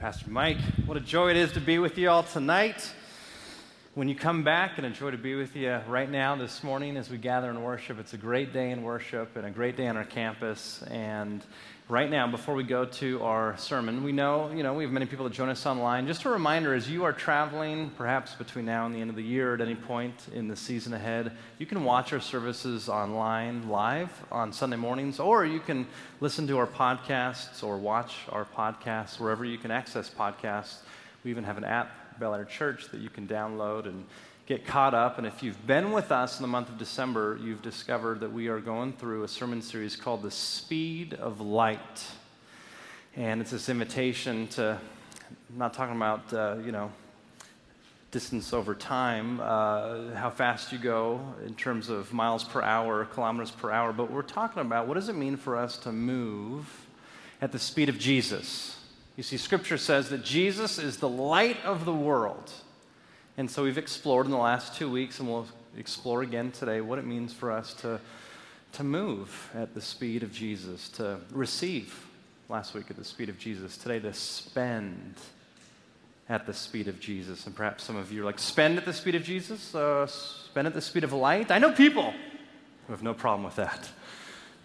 Pastor Mike. What a joy it is to be with you all tonight. When you come back, and a joy to be with you right now this morning as we gather in worship. It's a great day in worship and a great day on our campus. And right now, before we go to our sermon, we know, we have many people that join us online. Just a reminder, as you are traveling, perhaps between now and the end of the year, at any point in the season ahead, you can watch our services online live on Sunday mornings, or you can listen to our podcasts or watch our podcasts wherever you can access podcasts. We even have an app, Bel Air Church, that you can download and get caught up. And if you've been with us in the month of December, you've discovered that we are going through a sermon series called The Speed of Light. And it's this invitation to, I'm not talking about, distance over time, how fast you go in terms of miles per hour, kilometers per hour, but we're talking about what does it mean for us to move at the speed of Jesus. You see, Scripture says that Jesus is the light of the world. And so we've explored in the last 2 weeks, and we'll explore again today, what it means for us to move at the speed of Jesus, to receive last week at the speed of Jesus, today to spend at the speed of Jesus. And perhaps some of you are like, spend at the speed of Jesus? Spend at the speed of light? I know people who have no problem with that.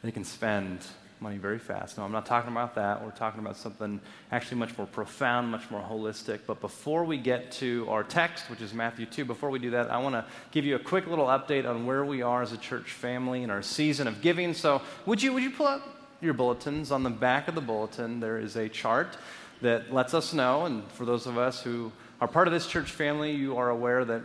They can spend money very fast. No, I'm not talking about that. We're talking about something actually much more profound, much more holistic. But before we get to our text, which is Matthew 2, before we do that, I want to give you a quick little update on where we are as a church family in our season of giving. So would you pull up your bulletins? On the back of the bulletin, there is a chart that lets us know, and for those of us who are part of this church family, you are aware that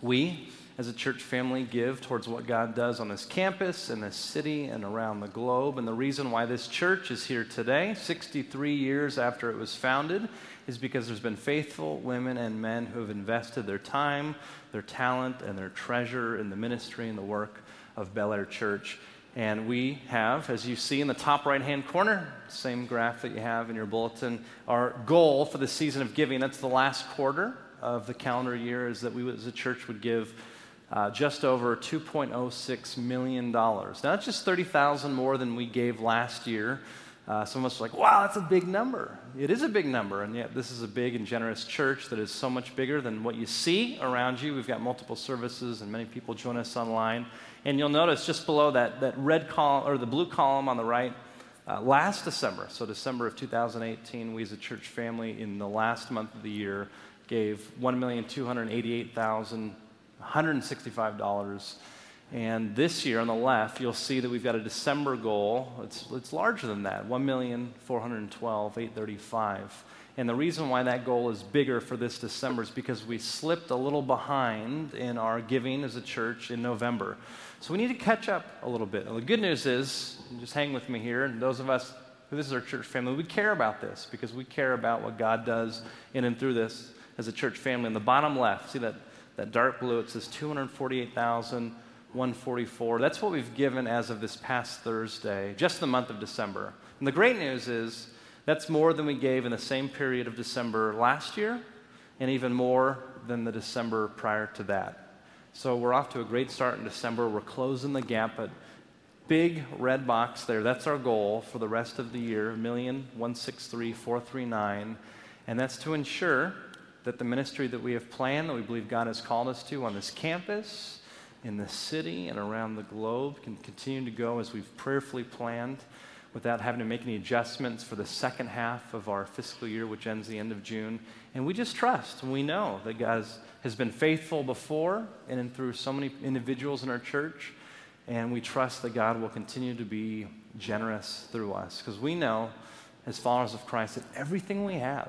we, as a church family, give towards what God does on this campus, in this city, and around the globe. And the reason why this church is here today, 63 years after it was founded, is because there's been faithful women and men who have invested their time, their talent, and their treasure in the ministry and the work of Bel Air Church. And we have, as you see in the top right-hand corner, same graph that you have in your bulletin, our goal for the season of giving, that's the last quarter of the calendar year, is that we as a church would give just over $2.06 million. Now, that's just $30,000 more than we gave last year. Some of us are like, wow, that's a big number. It is a big number, and yet this is a big and generous church that is so much bigger than what you see around you. We've got multiple services, and many people join us online. And you'll notice just below that red column, or the blue column on the right, last December, so December of 2018, we as a church family in the last month of the year gave $1,288,000. $165. And this year on the left, you'll see that we've got a December goal. It's larger than that, $1,412,835. And the reason why that goal is bigger for this December is because we slipped a little behind in our giving as a church in November. So we need to catch up a little bit. And the good news is, just hang with me here, and those of us who this is our church family, we care about this because we care about what God does in and through this as a church family. In the bottom left, see that dark blue, it says $248,144. That's what we've given as of this past Thursday, just the month of December. And the great news is that's more than we gave in the same period of December last year, and even more than the December prior to that. So we're off to a great start in December. We're closing the gap, but big red box there, that's our goal for the rest of the year, $1,163,439, and that's to ensure that the ministry that we have planned, that we believe God has called us to on this campus, in this city, and around the globe, can continue to go as we've prayerfully planned without having to make any adjustments for the second half of our fiscal year, which ends the end of June. And we just trust, we know that God has been faithful before in and through so many individuals in our church, and we trust that God will continue to be generous through us, because we know, as followers of Christ, that everything we have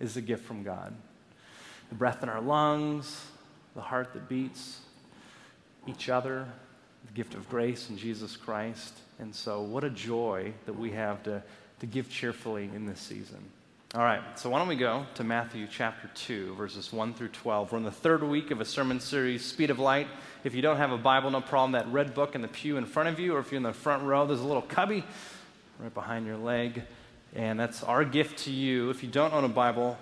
is a gift from God. The breath in our lungs, the heart that beats, each other, the gift of grace in Jesus Christ. And so what a joy that we have to give cheerfully in this season. All right, so why don't we go to Matthew chapter 2, verses 1 through 12. We're in the third week of a sermon series, Speed of Light. If you don't have a Bible, no problem. That red book in the pew in front of you, or if you're in the front row, there's a little cubby right behind your leg. And that's our gift to you. If you don't own a Bible,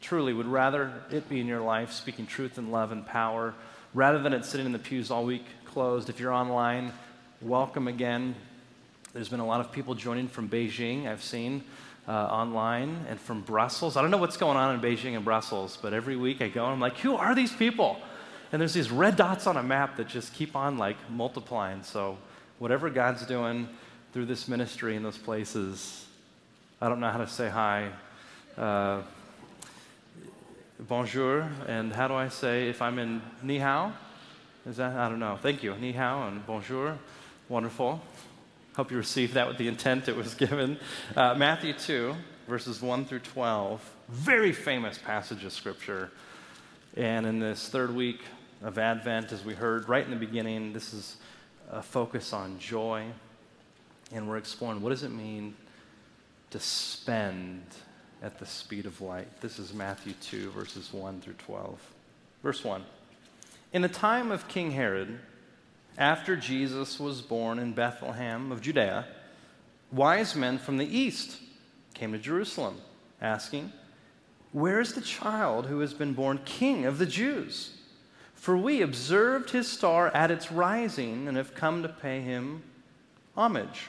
truly would rather it be in your life, speaking truth and love and power, rather than it sitting in the pews all week closed. If you're online, welcome again. There's been a lot of people joining from Beijing, I've seen online, and from Brussels. I don't know what's going on in Beijing and Brussels, but every week I go and I'm like, who are these people? And there's these red dots on a map that just keep on like multiplying. So whatever God's doing through this ministry in those places, I don't know how to say hi. Bonjour, and how do I say if I'm in Ni Hao? Is that, I don't know. Thank you, Ni Hao and bonjour. Wonderful. Hope you received that with the intent it was given. Matthew 2, verses 1 through 12, very famous passage of Scripture. And in this third week of Advent, as we heard right in the beginning, this is a focus on joy. And we're exploring what does it mean to spend at the speed of light. This is Matthew 2, verses 1 through 12. Verse 1. In the time of King Herod, after Jesus was born in Bethlehem of Judea, wise men from the east came to Jerusalem, asking, "Where is the child who has been born King of the Jews? For we observed his star at its rising and have come to pay him homage."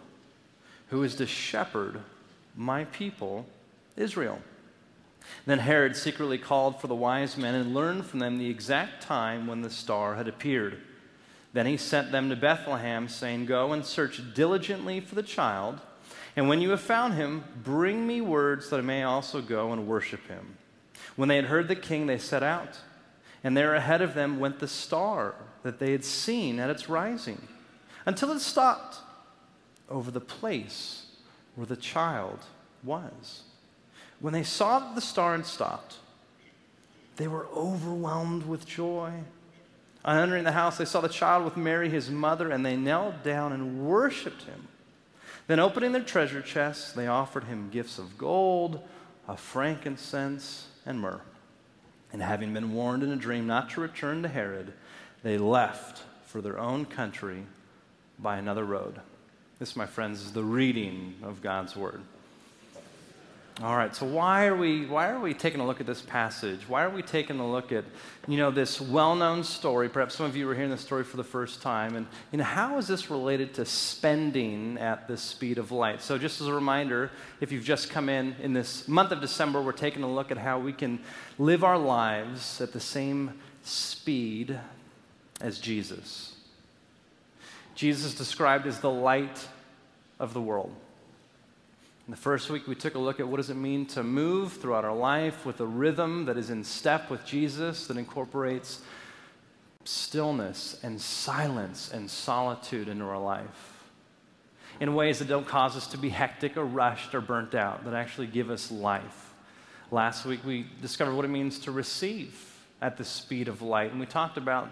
who is to shepherd my people, Israel." Then Herod secretly called for the wise men and learned from them the exact time when the star had appeared. Then he sent them to Bethlehem, saying, "Go and search diligently for the child, and when you have found him, bring me word so that I may also go and worship him." When they had heard the king, they set out, and there ahead of them went the star that they had seen at its rising, until it stopped over the place where the child was. When they saw that the star had stopped, they were overwhelmed with joy. On entering the house, they saw the child with Mary, his mother, and they knelt down and worshipped him. Then opening their treasure chests, they offered him gifts of gold, of frankincense, and myrrh. And having been warned in a dream not to return to Herod, they left for their own country by another road. This, my friends, is the reading of God's word. All right, so why are we taking a look at this passage? Why are we taking a look at, this well-known story? Perhaps some of you were hearing this story for the first time. And, how is this related to spending at the speed of light? So just as a reminder, if you've just come in this month of December, we're taking a look at how we can live our lives at the same speed as Jesus. Jesus described as the light of the world. In the first week, we took a look at what does it mean to move throughout our life with a rhythm that is in step with Jesus, that incorporates stillness and silence and solitude into our life in ways that don't cause us to be hectic or rushed or burnt out, that actually give us life. Last week, we discovered what it means to receive at the speed of light, and we talked about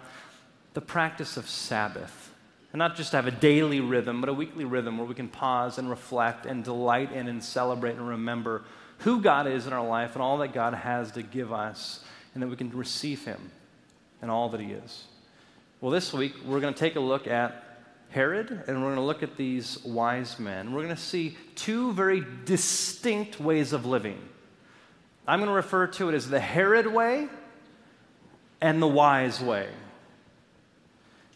the practice of Sabbath. And not just to have a daily rhythm, but a weekly rhythm where we can pause and reflect and delight in and celebrate and remember who God is in our life and all that God has to give us, and that we can receive him and all that he is. Well, this week, we're going to take a look at Herod, and we're going to look at these wise men. We're going to see two very distinct ways of living. I'm going to refer to it as the Herod way and the wise way.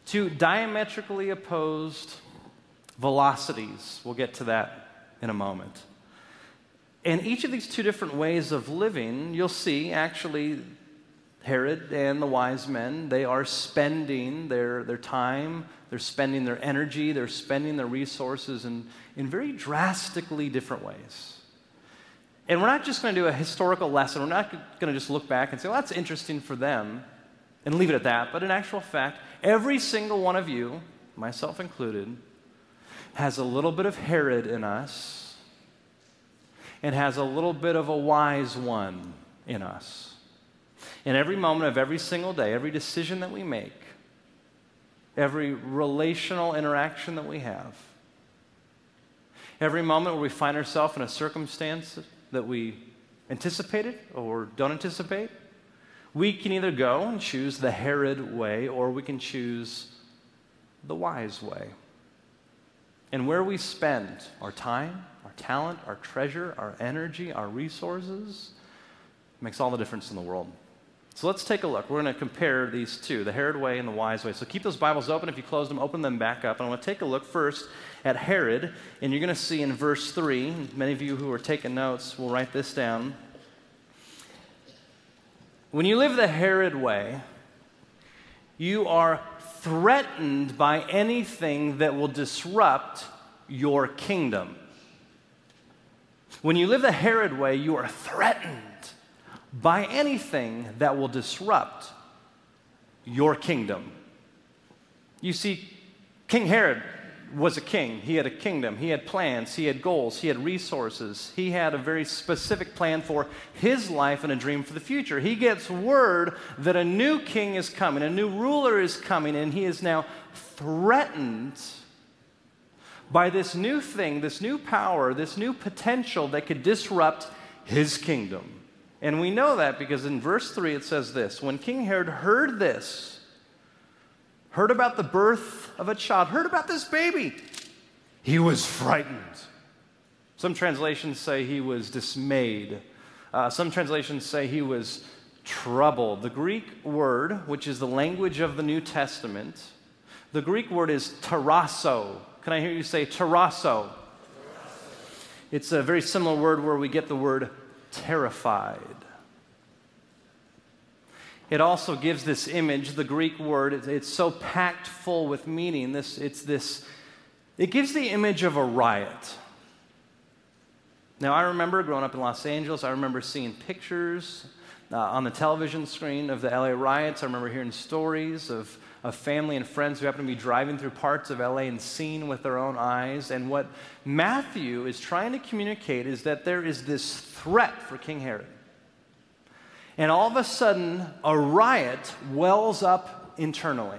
Two diametrically opposed velocities. We'll get to that in a moment. And each of these two different ways of living, you'll see actually Herod and the wise men, they are spending their time, they're spending their energy, they're spending their resources in very drastically different ways. And we're not just going to do a historical lesson. We're not going to just look back and say, well, that's interesting for them, and leave it at that. But in actual fact, every single one of you, myself included, has a little bit of Herod in us and has a little bit of a wise one in us. In every moment of every single day, every decision that we make, every relational interaction that we have, Every moment where we find ourselves in a circumstance that we anticipated or don't anticipate, we can either go and choose the Herod way, or we can choose the wise way. And where we spend our time, our talent, our treasure, our energy, our resources makes all the difference in the world. So let's take a look. We're going to compare these two, the Herod way and the wise way. So keep those Bibles open. If you closed them, open them back up. And I want to take a look first at Herod, and you're going to see in verse 3, many of you who are taking notes will write this down. When you live the Herod way, you are threatened by anything that will disrupt your kingdom. When you live the Herod way, you are threatened by anything that will disrupt your kingdom. You see, King Herod was a king. He had a kingdom. He had plans. He had goals. He had resources. He had a very specific plan for his life and a dream for the future. He gets word that a new king is coming, a new ruler is coming, and he is now threatened by this new thing, this new power, this new potential that could disrupt his kingdom. And we know that because in verse 3 it says this: when King Herod heard this, heard about the birth of a child, heard about this baby, he was frightened. Some translations say he was dismayed. Some translations say he was troubled. The Greek word, which is the language of the New Testament, the Greek word is tarasso. Can I hear you say tarasso? It's a very similar word where we get the word terrified. It also gives this image, the Greek word, it's so packed full with meaning. It gives the image of a riot. Now, I remember growing up in Los Angeles, I remember seeing pictures on the television screen of the LA riots. I remember hearing stories of family and friends who happened to be driving through parts of LA and seeing with their own eyes. And what Matthew is trying to communicate is that there is this threat for King Herod. And all of a sudden, a riot wells up internally.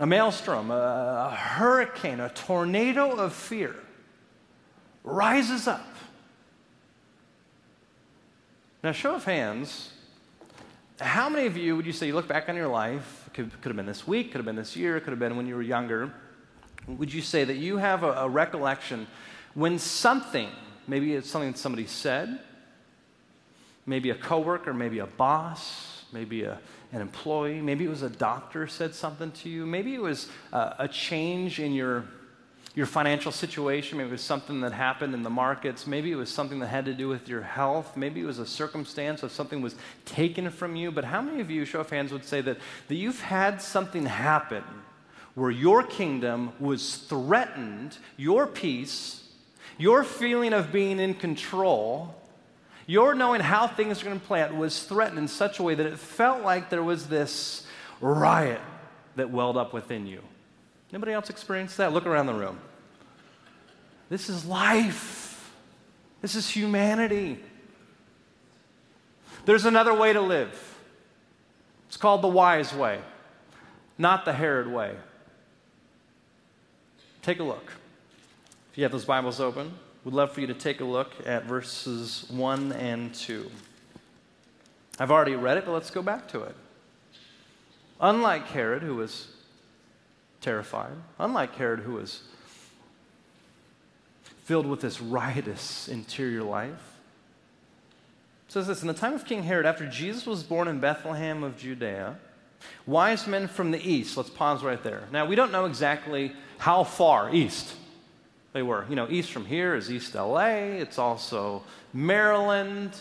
A maelstrom, a hurricane, a tornado of fear rises up. Now, show of hands, how many of you would you say, you look back on your life, could have been this week, could have been this year, could have been when you were younger, would you say that you have a recollection when something, maybe it's something that somebody said, maybe a coworker, maybe a boss, maybe an employee, maybe it was a doctor said something to you, maybe it was a change in your financial situation, maybe it was something that happened in the markets, maybe it was something that had to do with your health, maybe it was a circumstance of something was taken from you. But how many of you, show of hands, would say that you've had something happen where your kingdom was threatened, your peace, your feeling of being in control, your knowing how things are going to play out was threatened in such a way that it felt like there was this riot that welled up within you? Anybody else experience that? Look around the room. This is life. This is humanity. There's another way to live. It's called the wise way, not the Herod way. Take a look. If you have those Bibles open, we'd love for you to take a look at verses 1 and 2. I've already read it, but let's go back to it. Unlike Herod, who was terrified, unlike Herod, who was filled with this riotous interior life, it says this: in the time of King Herod, after Jesus was born in Bethlehem of Judea, wise men from the east — let's pause right there. Now, we don't know exactly how far east they were. You know, east from here is East LA, it's also Maryland,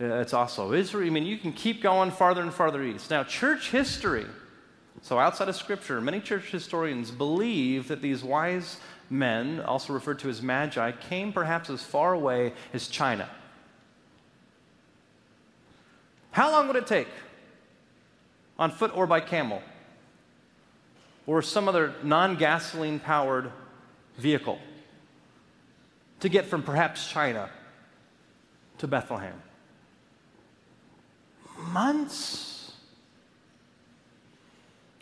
it's also Israel. I mean, you can keep going farther and farther east. Now, church history, so outside of Scripture, many church historians believe that these wise men, also referred to as magi, came perhaps as far away as China. How long would it take, on foot or by camel, or some other non-gasoline-powered vehicle, to get from perhaps China to Bethlehem? Months.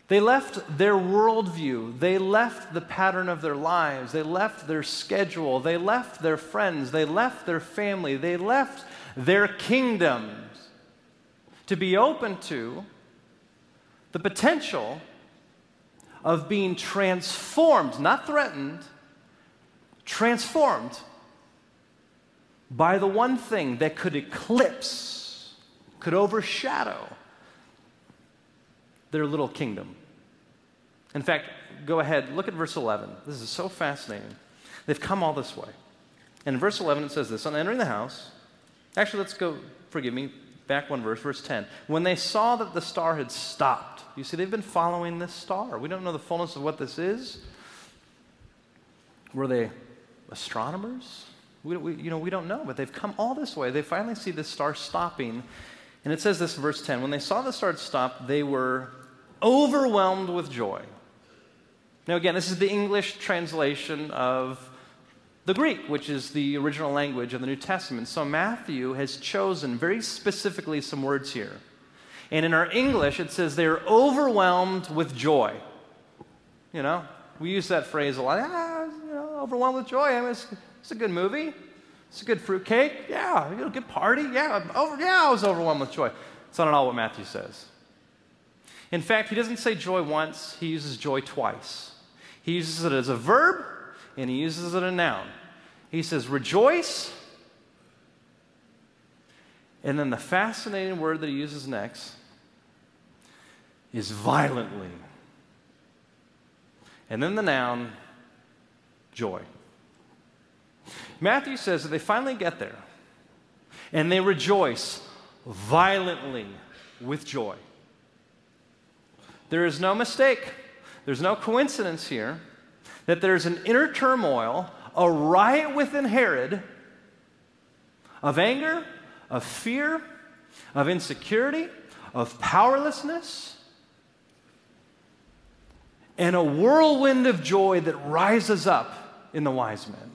They left their worldview. They left the pattern of their lives. They left their schedule. They left their friends. They left their family. They left their kingdoms to be open to the potential of being transformed, not threatened, transformed by the one thing that could eclipse, could overshadow their little kingdom. In fact, go ahead, look at verse 11. This is so fascinating. They've come all this way. And in verse 11 it says this, on entering the house, actually let's go, forgive me, back one verse, verse 10. When they saw that the star had stopped, you see they've been following this star. We don't know the fullness of what this is. Were they astronomers? We don't know, but they've come all this way. They finally see this star stopping. And it says this in verse 10, when they saw the star stop, they were overwhelmed with joy. Now again, this is the English translation of the Greek, which is the original language of the New Testament. So Matthew has chosen very specifically some words here. And in our English, it says they're overwhelmed with joy. You know, we use that phrase a lot. Overwhelmed with joy. I mean, it's a good movie. It's a good fruitcake. Yeah, a good party. I was overwhelmed with joy. It's not at all what Matthew says. In fact, he doesn't say joy once. He uses joy twice. He uses it as a verb, and he uses it as a noun. He says rejoice, and then the fascinating word that he uses next is violently. And then the noun, joy. Matthew says that they finally get there, and they rejoice violently with joy. There is no mistake, there's no coincidence here that there's an inner turmoil, a riot within Herod of anger, of fear, of insecurity, of powerlessness, and a whirlwind of joy that rises up in the wise men.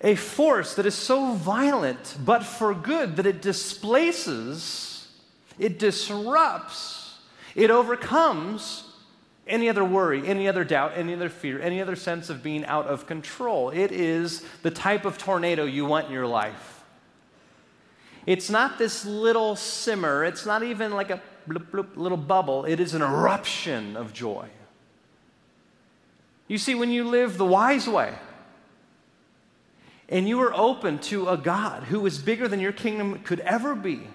A force that is so violent, but for good, that it displaces, it disrupts, it overcomes any other worry, any other doubt, any other fear, any other sense of being out of control. It is the type of tornado you want in your life. It's not this little simmer. It's not even like a bloop, bloop, little bubble. It is an eruption of joy. You see, when you live the wise way, and you are open to a God who is bigger than your kingdom could ever be,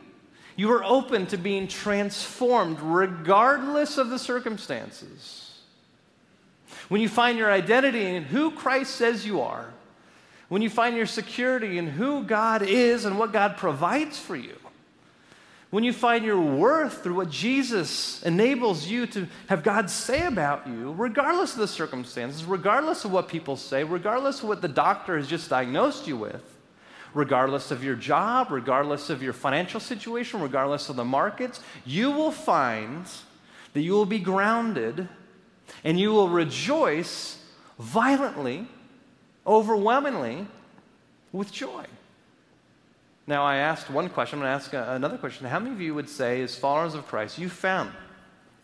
you are open to being transformed regardless of the circumstances. When you find your identity in who Christ says you are, when you find your security in who God is and what God provides for you, when you find your worth through what Jesus enables you to have God say about you, regardless of the circumstances, regardless of what people say, regardless of what the doctor has just diagnosed you with, regardless of your job, regardless of your financial situation, regardless of the markets, you will find that you will be grounded and you will rejoice violently, overwhelmingly with joy. Now, I asked one question. I'm going to ask another question. How many of you would say, as followers of Christ, you found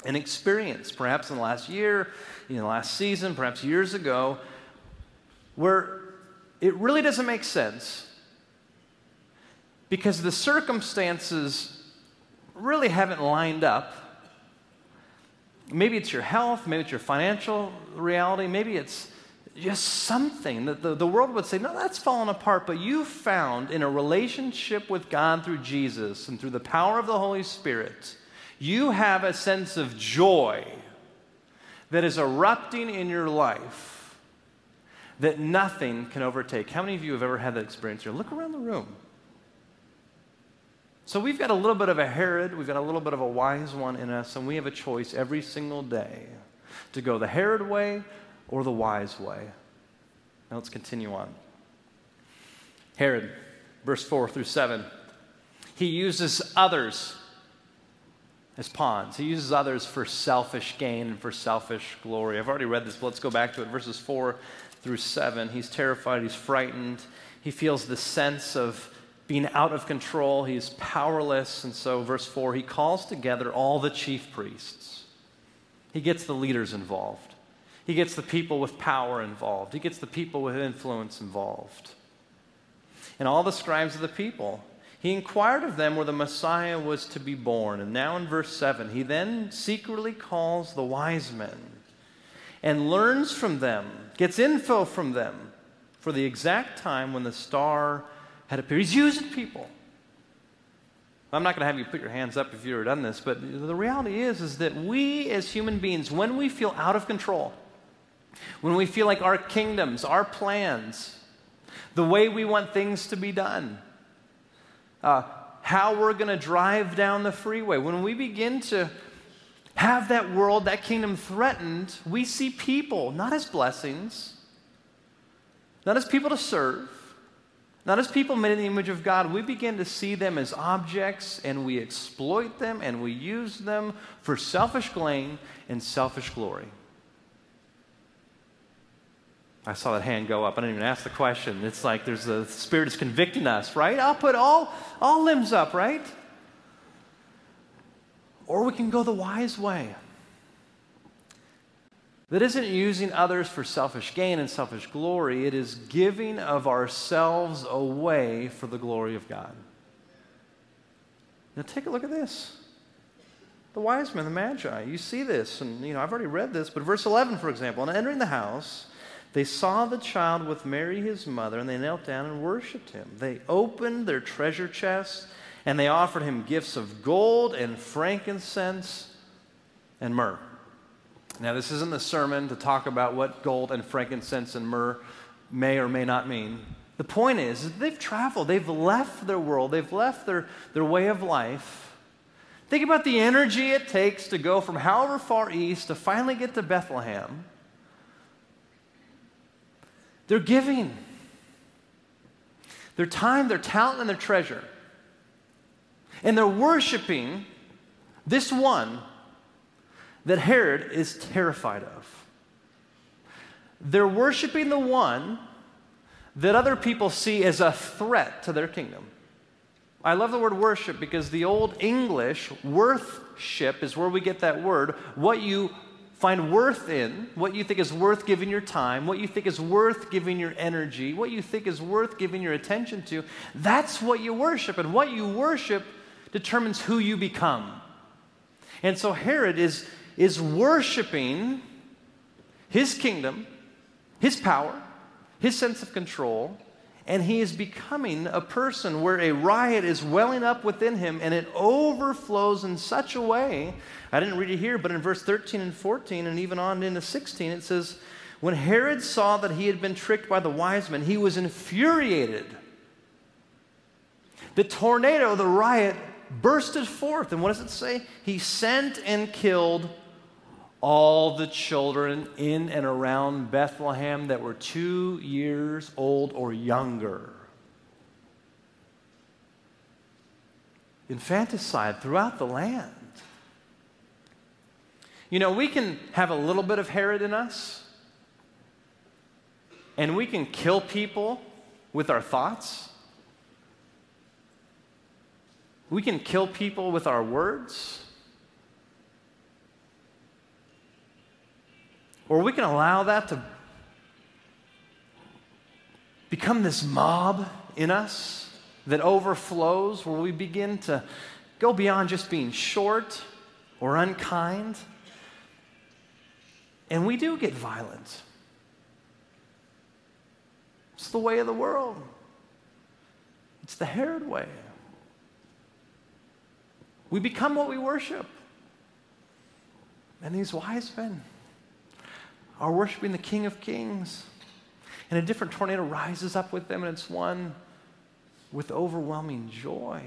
an experience, perhaps in the last year, in the last season, perhaps years ago, where it really doesn't make sense because the circumstances really haven't lined up? Maybe it's your health, maybe it's your financial reality, maybe it's just something that the world would say, no, that's fallen apart, but you found in a relationship with God through Jesus and through the power of the Holy Spirit, you have a sense of joy that is erupting in your life that nothing can overtake. How many of you have ever had that experience here? Look around the room. So we've got a little bit of a Herod, we've got a little bit of a wise one in us, and we have a choice every single day to go the Herod way or the wise way. Now let's continue on. Herod, verse 4 through 7. He uses others as pawns. He uses others for selfish gain and for selfish glory. I've already read this, but let's go back to it. Verses 4 through 7. He's terrified. He's frightened. He feels the sense of being out of control. He's powerless. And so verse 4, he calls together all the chief priests He gets the leaders involved. He gets the people with power involved. He gets the people with influence involved. And all the scribes of the people, he inquired of them where the Messiah was to be born. And now in verse 7, he then secretly calls the wise men and learns from them, gets info from them for the exact time when the star had appeared. He's using people. I'm not going to have you put your hands up if you've ever done this, but the reality is that we as human beings, when we feel out of control, when we feel like our kingdoms, our plans, the way we want things to be done, how we're going to drive down the freeway, when we begin to have that world, that kingdom threatened, we see people not as blessings, not as people to serve, not as people made in the image of God. We begin to see them as objects, and we exploit them, and we use them for selfish gain and selfish glory. I saw that hand go up. I didn't even ask the question. It's like there's the Spirit is convicting us, right? I'll put all limbs up, right? Or we can go the wise way. That isn't using others for selfish gain and selfish glory. It is giving of ourselves away for the glory of God. Now take a look at this. The wise men, the magi, you see this, and I've already read this, but verse 11, for example, and entering the house, they saw the child with Mary his mother, and they knelt down and worshipped him. They opened their treasure chests, and they offered him gifts of gold and frankincense and myrrh. Now, this isn't a sermon to talk about what gold and frankincense and myrrh may or may not mean. The point is they've traveled. They've left their world. They've left their way of life. Think about the energy it takes to go from however far east to finally get to Bethlehem. They're giving their time, their talent, and their treasure. And they're worshiping this one that Herod is terrified of. They're worshiping the one that other people see as a threat to their kingdom. I love the word worship because the Old English, worth-ship, is where we get that word. What you find worth in, what you think is worth giving your time, what you think is worth giving your energy, what you think is worth giving your attention to, that's what you worship. And what you worship determines who you become. And so Herod is worshiping his kingdom, his power, his sense of control, and he is becoming a person where a riot is welling up within him, and it overflows in such a way. I didn't read it here, but in verse 13 and 14, and even on into 16, it says, when Herod saw that he had been tricked by the wise men, he was infuriated. The tornado, the riot, bursted forth. And what does it say? He sent and killed all the children in and around Bethlehem that were 2 years old or younger. Infanticide throughout the land. We can have a little bit of Herod in us, and we can kill people with our thoughts. We can kill people with our words. Or we can allow that to become this mob in us that overflows, where we begin to go beyond just being short or unkind. And we do get violent. It's the way of the world. It's the Herod way. We become what we worship. And these wise men are worshiping the King of Kings. And a different tornado rises up with them, and it's one with overwhelming joy.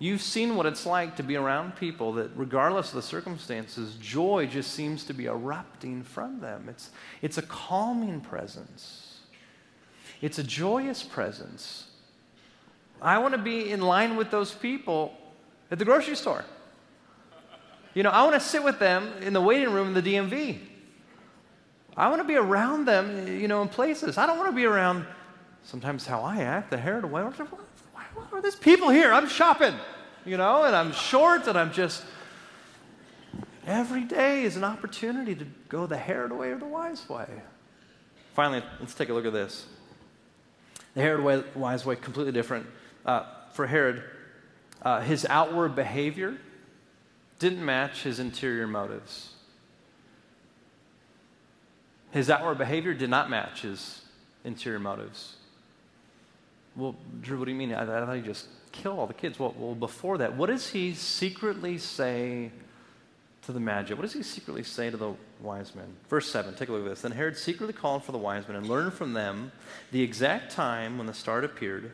You've seen what it's like to be around people that, regardless of the circumstances, joy just seems to be erupting from them. It's a calming presence. It's a joyous presence. I want to be in line with those people at the grocery store. I want to sit with them in the waiting room in the DMV. I want to be around them, in places. I don't want to be around sometimes how I act, the Herod. Why are these people here? I'm shopping, and I'm short, and I'm just Every day is an opportunity to go the Herod way or the wise way. Finally, let's take a look at this. The Herod way, wise way, completely different. For Herod, his outward behavior didn't match his interior motives. His outward behavior did not match his interior motives. Well, Drew, what do you mean? I thought he just killed all the kids. Well, before that, what does he secretly say to the magi? What does he secretly say to the wise men? Verse 7, take a look at this. Then Herod secretly called for the wise men and learned from them the exact time when the star appeared.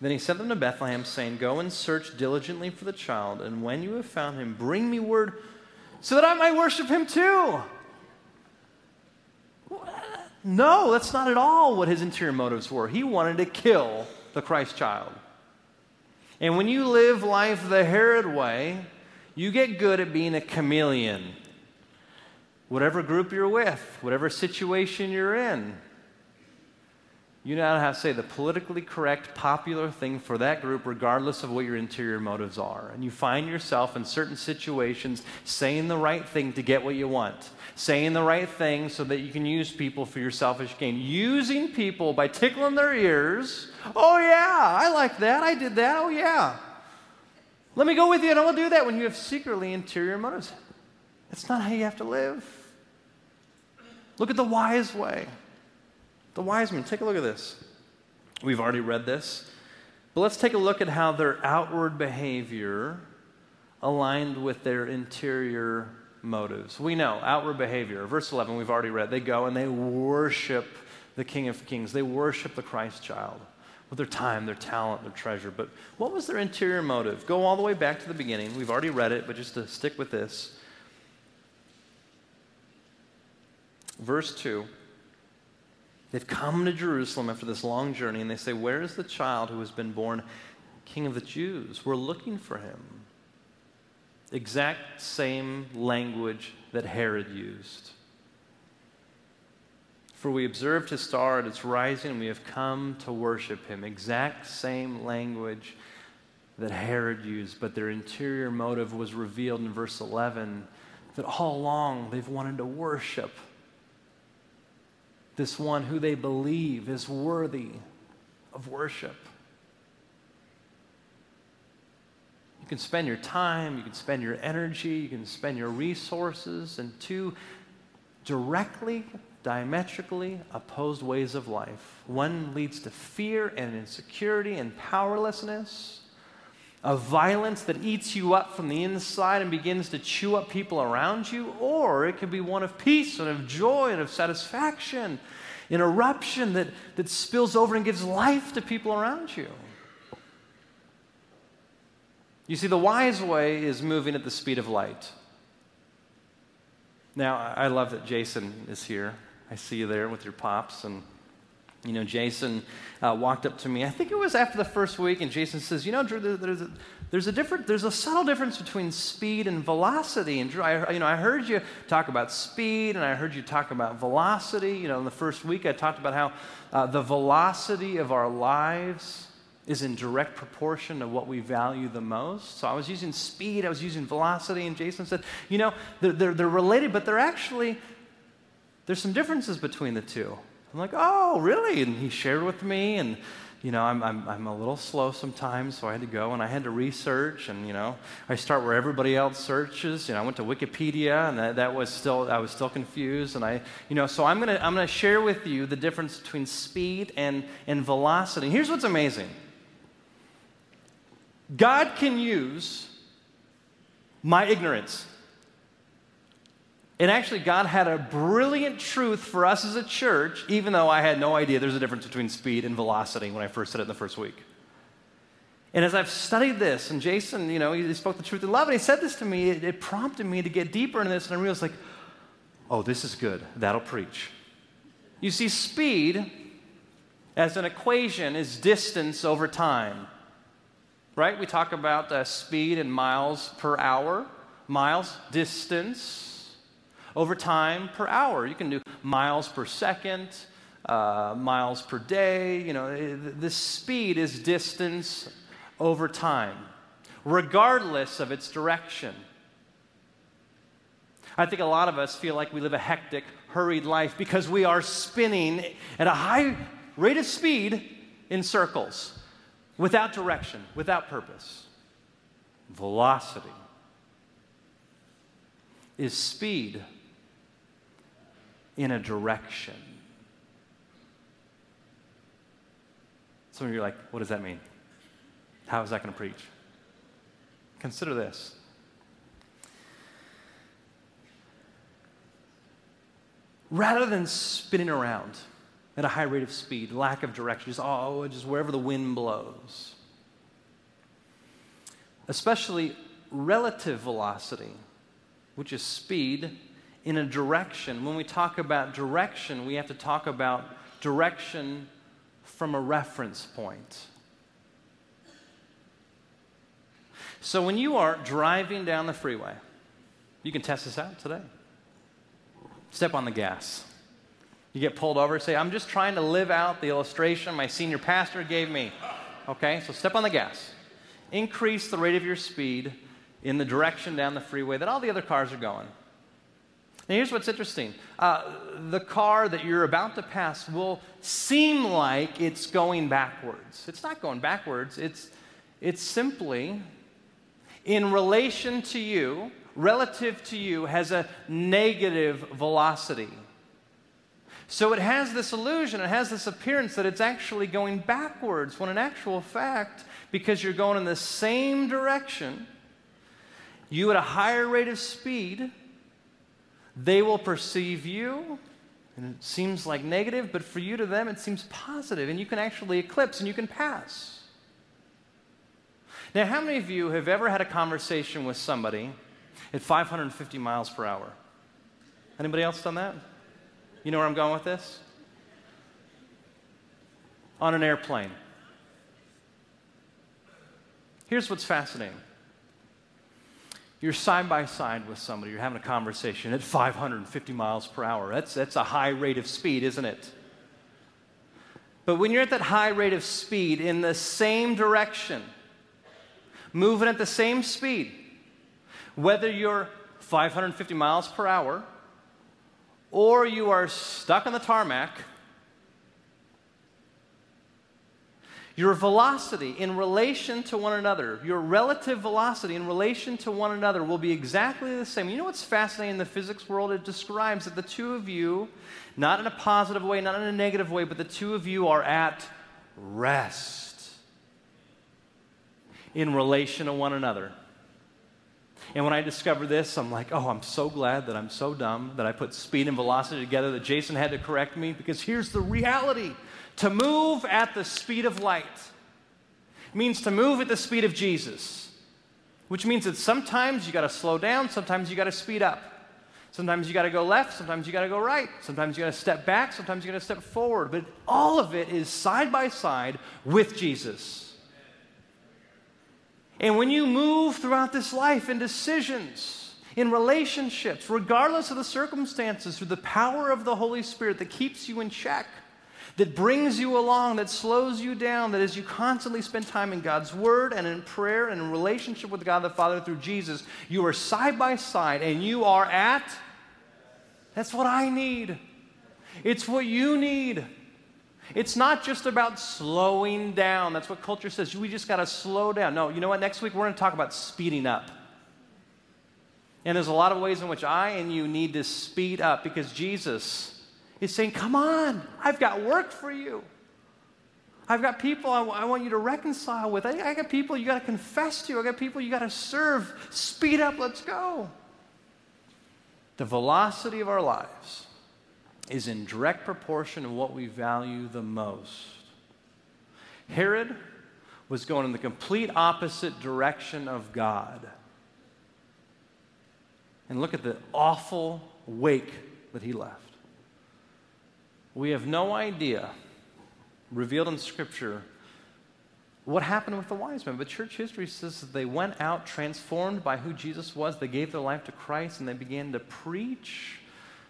Then he sent them to Bethlehem, saying, "Go and search diligently for the child, and when you have found him, bring me word so that I might worship him too." No, that's not at all what his interior motives were. He wanted to kill the Christ child. And when you live life the Herod way, you get good at being a chameleon. Whatever group you're with, whatever situation you're in, you know how to say the politically correct, popular thing for that group, regardless of what your interior motives are. And you find yourself in certain situations saying the right thing to get what you want, saying the right thing so that you can use people for your selfish gain, using people by tickling their ears. Oh, yeah, I like that. I did that. Oh, yeah. Let me go with you, and I will do that. When you have secretly interior motives, that's not how you have to live. Look at the wise way. The wise men, take a look at this. We've already read this, but let's take a look at how their outward behavior aligned with their interior motives. We know outward behavior. Verse 11, we've already read. They go and they worship the King of Kings. They worship the Christ child with their time, their talent, their treasure. But what was their interior motive? Go all the way back to the beginning. We've already read it, but just to stick with this. Verse 2. They've come to Jerusalem after this long journey, and they say, "Where is the child who has been born King of the Jews? We're looking for him." Exact same language that Herod used. "For we observed his star at its rising, and we have come to worship him." Exact same language that Herod used, but their interior motive was revealed in verse 11, that all along they've wanted to worship this one who they believe is worthy of worship. You can spend your time, you can spend your energy, you can spend your resources in two directly, diametrically opposed ways of life. One leads to fear and insecurity and powerlessness, a violence that eats you up from the inside and begins to chew up people around you, or it could be one of peace and of joy and of satisfaction, an eruption that spills over and gives life to people around you. You see, the wise way is moving at the speed of light. Now, I love that Jason is here. I see you there with your pops, and you know, Jason walked up to me. I think it was after the first week, and Jason says, "You know, Drew, there's a subtle difference between speed and velocity." And Drew, I heard you talk about speed, and I heard you talk about velocity. You know, in the first week, I talked about how the velocity of our lives is in direct proportion to what we value the most. So I was using speed, I was using velocity, and Jason said, "You know, they're related, but there's some differences between the two." I'm like, "Oh, really?" And he shared with me, and you know, I'm a little slow sometimes, so I had to go and I had to research, and you know, I start where everybody else searches. You know, I went to Wikipedia, and I was still confused, and so I'm gonna share with you the difference between speed and velocity. Here's what's amazing. God can use my ignorance. And actually, God had a brilliant truth for us as a church, even though I had no idea there's a difference between speed and velocity when I first said it in the first week. And as I've studied this, and Jason, you know, he spoke the truth in love, and he said this to me, it prompted me to get deeper into this, and I realized, like, oh, this is good. That'll preach. You see, speed as an equation is distance over time, right? We talk about speed in miles per hour, miles, distance over time per hour. You can do miles per second, miles per day. You know, the speed is distance over time, regardless of its direction. I think a lot of us feel like we live a hectic, hurried life because we are spinning at a high rate of speed in circles, without direction, without purpose. Velocity is speed in a direction. Some of you are like, what does that mean? How is that going to preach? Consider this. Rather than spinning around at a high rate of speed, lack of direction, just wherever the wind blows, especially relative velocity, which is speed in a direction. When we talk about direction, we have to talk about direction from a reference point. So when you are driving down the freeway, you can test this out today. Step on the gas. You get pulled over, say, I'm just trying to live out the illustration my senior pastor gave me. Okay, so step on the gas. Increase the rate of your speed in the direction down the freeway that all the other cars are going. Now, here's what's interesting. The car that you're about to pass will seem like it's going backwards. It's not going backwards. It's simply, in relation to you, relative to you, has a negative velocity. So it has this illusion, it has this appearance that it's actually going backwards, when in actual fact, because you're going in the same direction, you at a higher rate of speed, they will perceive you, and it seems like negative, but for you to them it seems positive, and you can actually eclipse and you can pass. Now, how many of you have ever had a conversation with somebody at 550 miles per hour? Anybody else done that? You know where I'm going with this? On an airplane. Here's what's fascinating. You're side by side with somebody. You're having a conversation at 550 miles per hour. That's a high rate of speed, isn't it? But when you're at that high rate of speed in the same direction, moving at the same speed, whether you're 550 miles per hour or you are stuck on the tarmac, your velocity in relation to one another, your relative velocity in relation to one another will be exactly the same. You know what's fascinating in the physics world? It describes that the two of you, not in a positive way, not in a negative way, but the two of you are at rest in relation to one another. And when I discovered this, I'm like, oh, I'm so glad that I'm so dumb that I put speed and velocity together, that Jason had to correct me, because here's the reality. To move at the speed of light means to move at the speed of Jesus, which means that sometimes you got to slow down, sometimes you got to speed up. Sometimes you got to go left, sometimes you got to go right, sometimes you got to step back, sometimes you got to step forward. But all of it is side by side with Jesus. And when you move throughout this life in decisions, in relationships, regardless of the circumstances, through the power of the Holy Spirit that keeps you in check, that brings you along, that slows you down, that as you constantly spend time in God's Word and in prayer and in relationship with God the Father through Jesus, you are side by side and you are at, that's what I need. It's what you need. It's not just about slowing down. That's what culture says. We just got to slow down. No, you know what? Next week we're going to talk about speeding up. And there's a lot of ways in which I and you need to speed up, because Jesus is saying, come on, I've got work for you. I've got people I want you to reconcile with. I got people you got to confess to. I got people you got to serve. Speed up. Let's go. The velocity of our lives is in direct proportion to what we value the most. Herod was going in the complete opposite direction of God. And look at the awful wake that he left. We have no idea, revealed in Scripture, what happened with the wise men. But church history says that they went out transformed by who Jesus was. They gave their life to Christ and they began to preach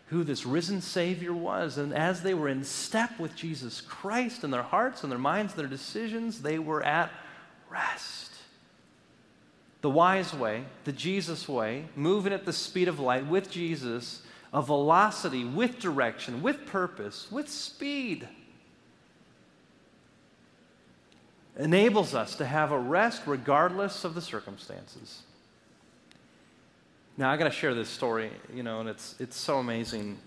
who this risen Savior was. And as they were in step with Jesus Christ in their hearts and their minds and their decisions, they were at rest. the wise way, the Jesus way, moving at the speed of light with Jesus, a velocity with direction, with purpose, with speed, enables us to have a rest regardless of the circumstances. Now, I got to share this story, and it's so amazing.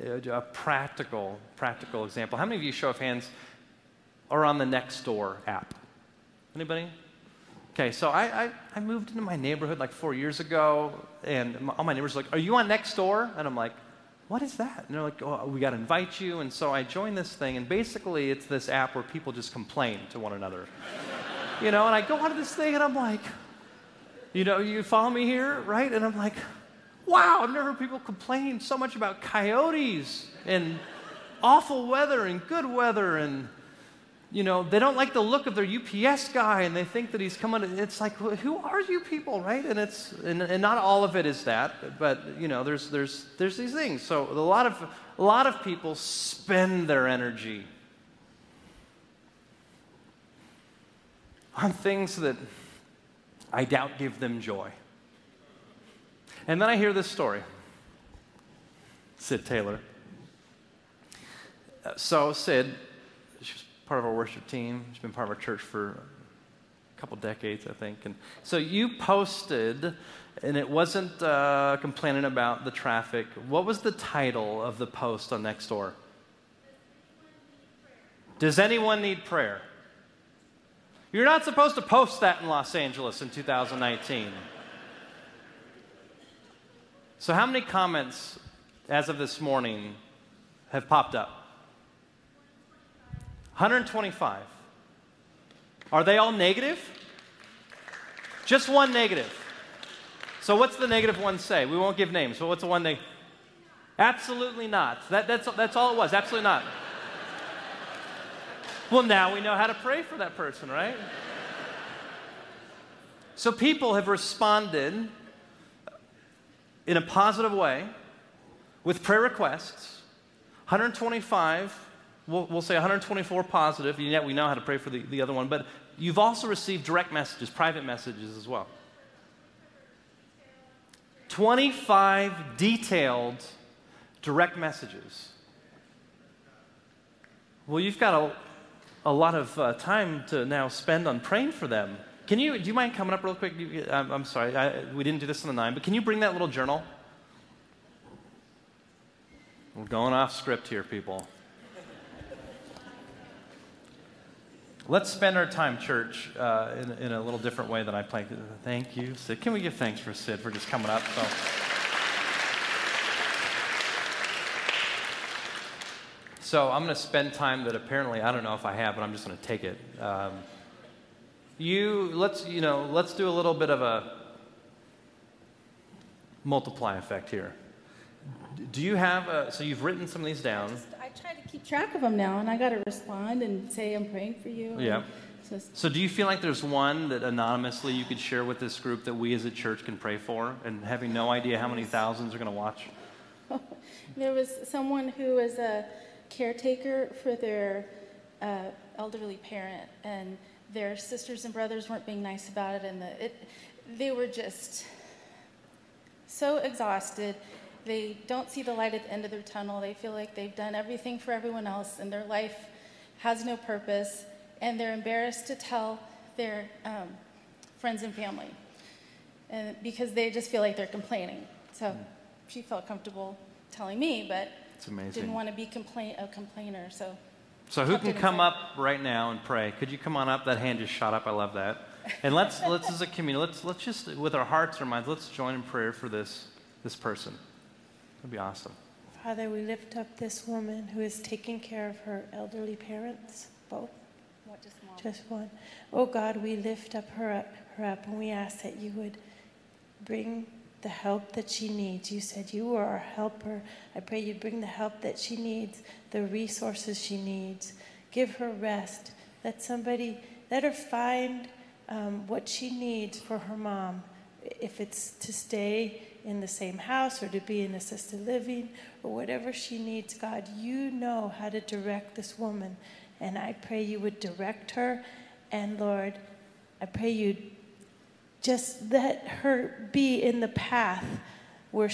A practical example. How many of you, show of hands, are on the Nextdoor app? Anybody? Okay, so I moved into my neighborhood like 4 years ago, and all my neighbors are like, "Are you on Nextdoor?" And I'm like, "What is that?" And they're like, "Oh, we got to invite you." And so I joined this thing, and basically it's this app where people just complain to one another. And I go onto this thing, and I'm like, you follow me here, right? And I'm like, wow, I've never heard people complain so much about coyotes and awful weather and good weather and they don't like the look of their UPS guy, and they think that he's coming. It's like, who are you people, right? And it's not all of it is that, but there's these things. So a lot of people spend their energy on things that I doubt give them joy. And then I hear this story, Sid Taylor. So Sid, part of our worship team. She's been part of our church for a couple decades, I think. And so you posted, and it wasn't complaining about the traffic. What was the title of the post on Nextdoor? Does anyone need prayer? You're not supposed to post that in Los Angeles in 2019. So how many comments, as of this morning, have popped up? 125. Are they all negative? Just one negative. So what's the negative one say? We won't give names, but what's the one negative? Absolutely not. That's all it was, absolutely not. Well, now we know how to pray for that person, right? So people have responded in a positive way with prayer requests, 125. We'll say 124 positive, and yet we know how to pray for the other one. But you've also received direct messages, private messages as well. 25 detailed direct messages. Well, you've got a lot of time to now spend on praying for them. Do you mind coming up real quick? I'm sorry, we didn't do this on the 9, but can you bring that little journal? We're going off script here, people. Let's spend our time, church, in a little different way than I planned. Thank you, Sid. Can we give thanks for Sid for just coming up? So. So I'm going to spend time that apparently I don't know if I have, but I'm just going to take it. Let's do a little bit of a multiply effect here. Do you have so you've written some of these down? I try to keep track of them now, and I got to respond and say I'm praying for you. Yeah. So do you feel like there's one that anonymously you could share with this group that we as a church can pray for, and having no idea how many thousands are going to watch? There was someone who was a caretaker for their elderly parent, and their sisters and brothers weren't being nice about it, and they were just so exhausted. They don't see the light at the end of their tunnel. They feel like they've done everything for everyone else, and their life has no purpose, and they're embarrassed to tell their friends and family, and because they just feel like they're complaining. So she felt comfortable telling me, but didn't want to be a complainer. So who can come up right now and pray? Could you come on up? That hand just shot up. I love that. And let's as a community, let's just, with our hearts and minds, let's join in prayer for this person. That'd be awesome. Father, we lift up this woman who is taking care of her elderly parents, both. What, just one? Just one. Oh God, we lift up her up, and we ask that you would bring the help that she needs. You said you are our helper. I pray you bring the help that she needs, the resources she needs. Give her rest. Let her find what she needs for her mom. If it's to stay in the same house or to be in assisted living or whatever she needs, God, you know how to direct this woman. And I pray you would direct her. And Lord, I pray you Just let her be in the path where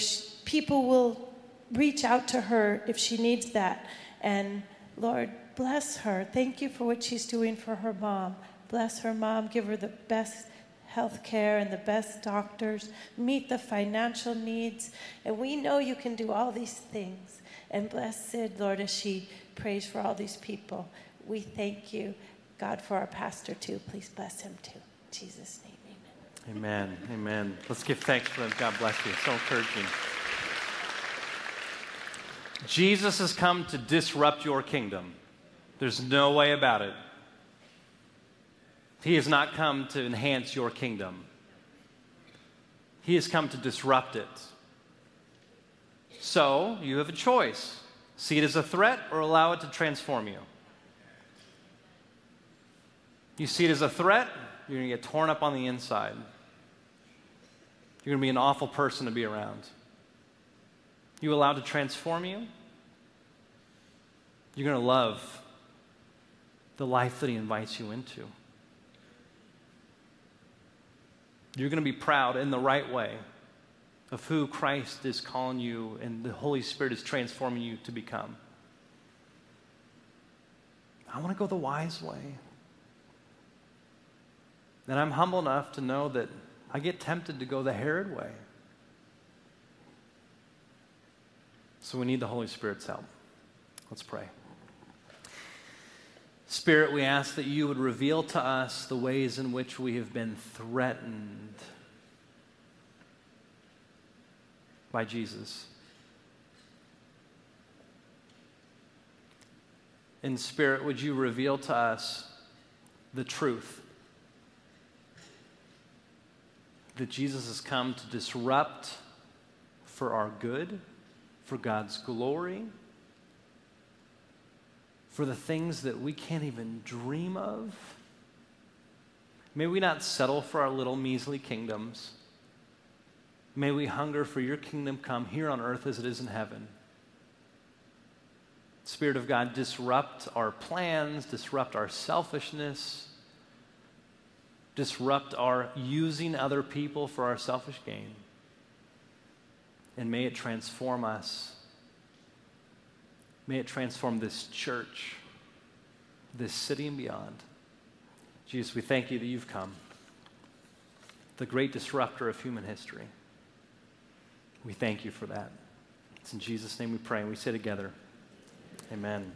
people will reach out to her if she needs that. And Lord, bless her. Thank you for what she's doing for her mom. Bless her mom. Give her the best health care and the best doctors. Meet the financial needs. And we know you can do all these things. And bless Sid, Lord, as she prays for all these people. We thank you, God, for our pastor, too. Please bless him, too. In Jesus' name, amen. Amen. Amen. Let's give thanks for them. God bless you. So encouraging. Jesus has come to disrupt your kingdom. There's no way about it. He has not come to enhance your kingdom. He has come to disrupt it. So you have a choice. See it as a threat or allow it to transform you. You see it as a threat, you're going to get torn up on the inside. You're going to be an awful person to be around. You allow it to transform you, you're going to love the life that he invites you into. You're going to be proud in the right way of who Christ is calling you and the Holy Spirit is transforming you to become. I want to go the wise way. And I'm humble enough to know that I get tempted to go the Herod way. So we need the Holy Spirit's help. Let's pray. Spirit, we ask that you would reveal to us the ways in which we have been threatened by Jesus. In Spirit, would you reveal to us the truth that Jesus has come to disrupt for our good, for God's glory, for the things that we can't even dream of. May we not settle for our little measly kingdoms. May we hunger for your kingdom come here on earth as it is in heaven. Spirit of God, disrupt our plans, disrupt our selfishness, disrupt our using other people for our selfish gain. And may it transform us. May it transform this church, this city and beyond. Jesus, we thank you that you've come, the great disruptor of human history. We thank you for that. It's in Jesus' name we pray, and we say together, amen.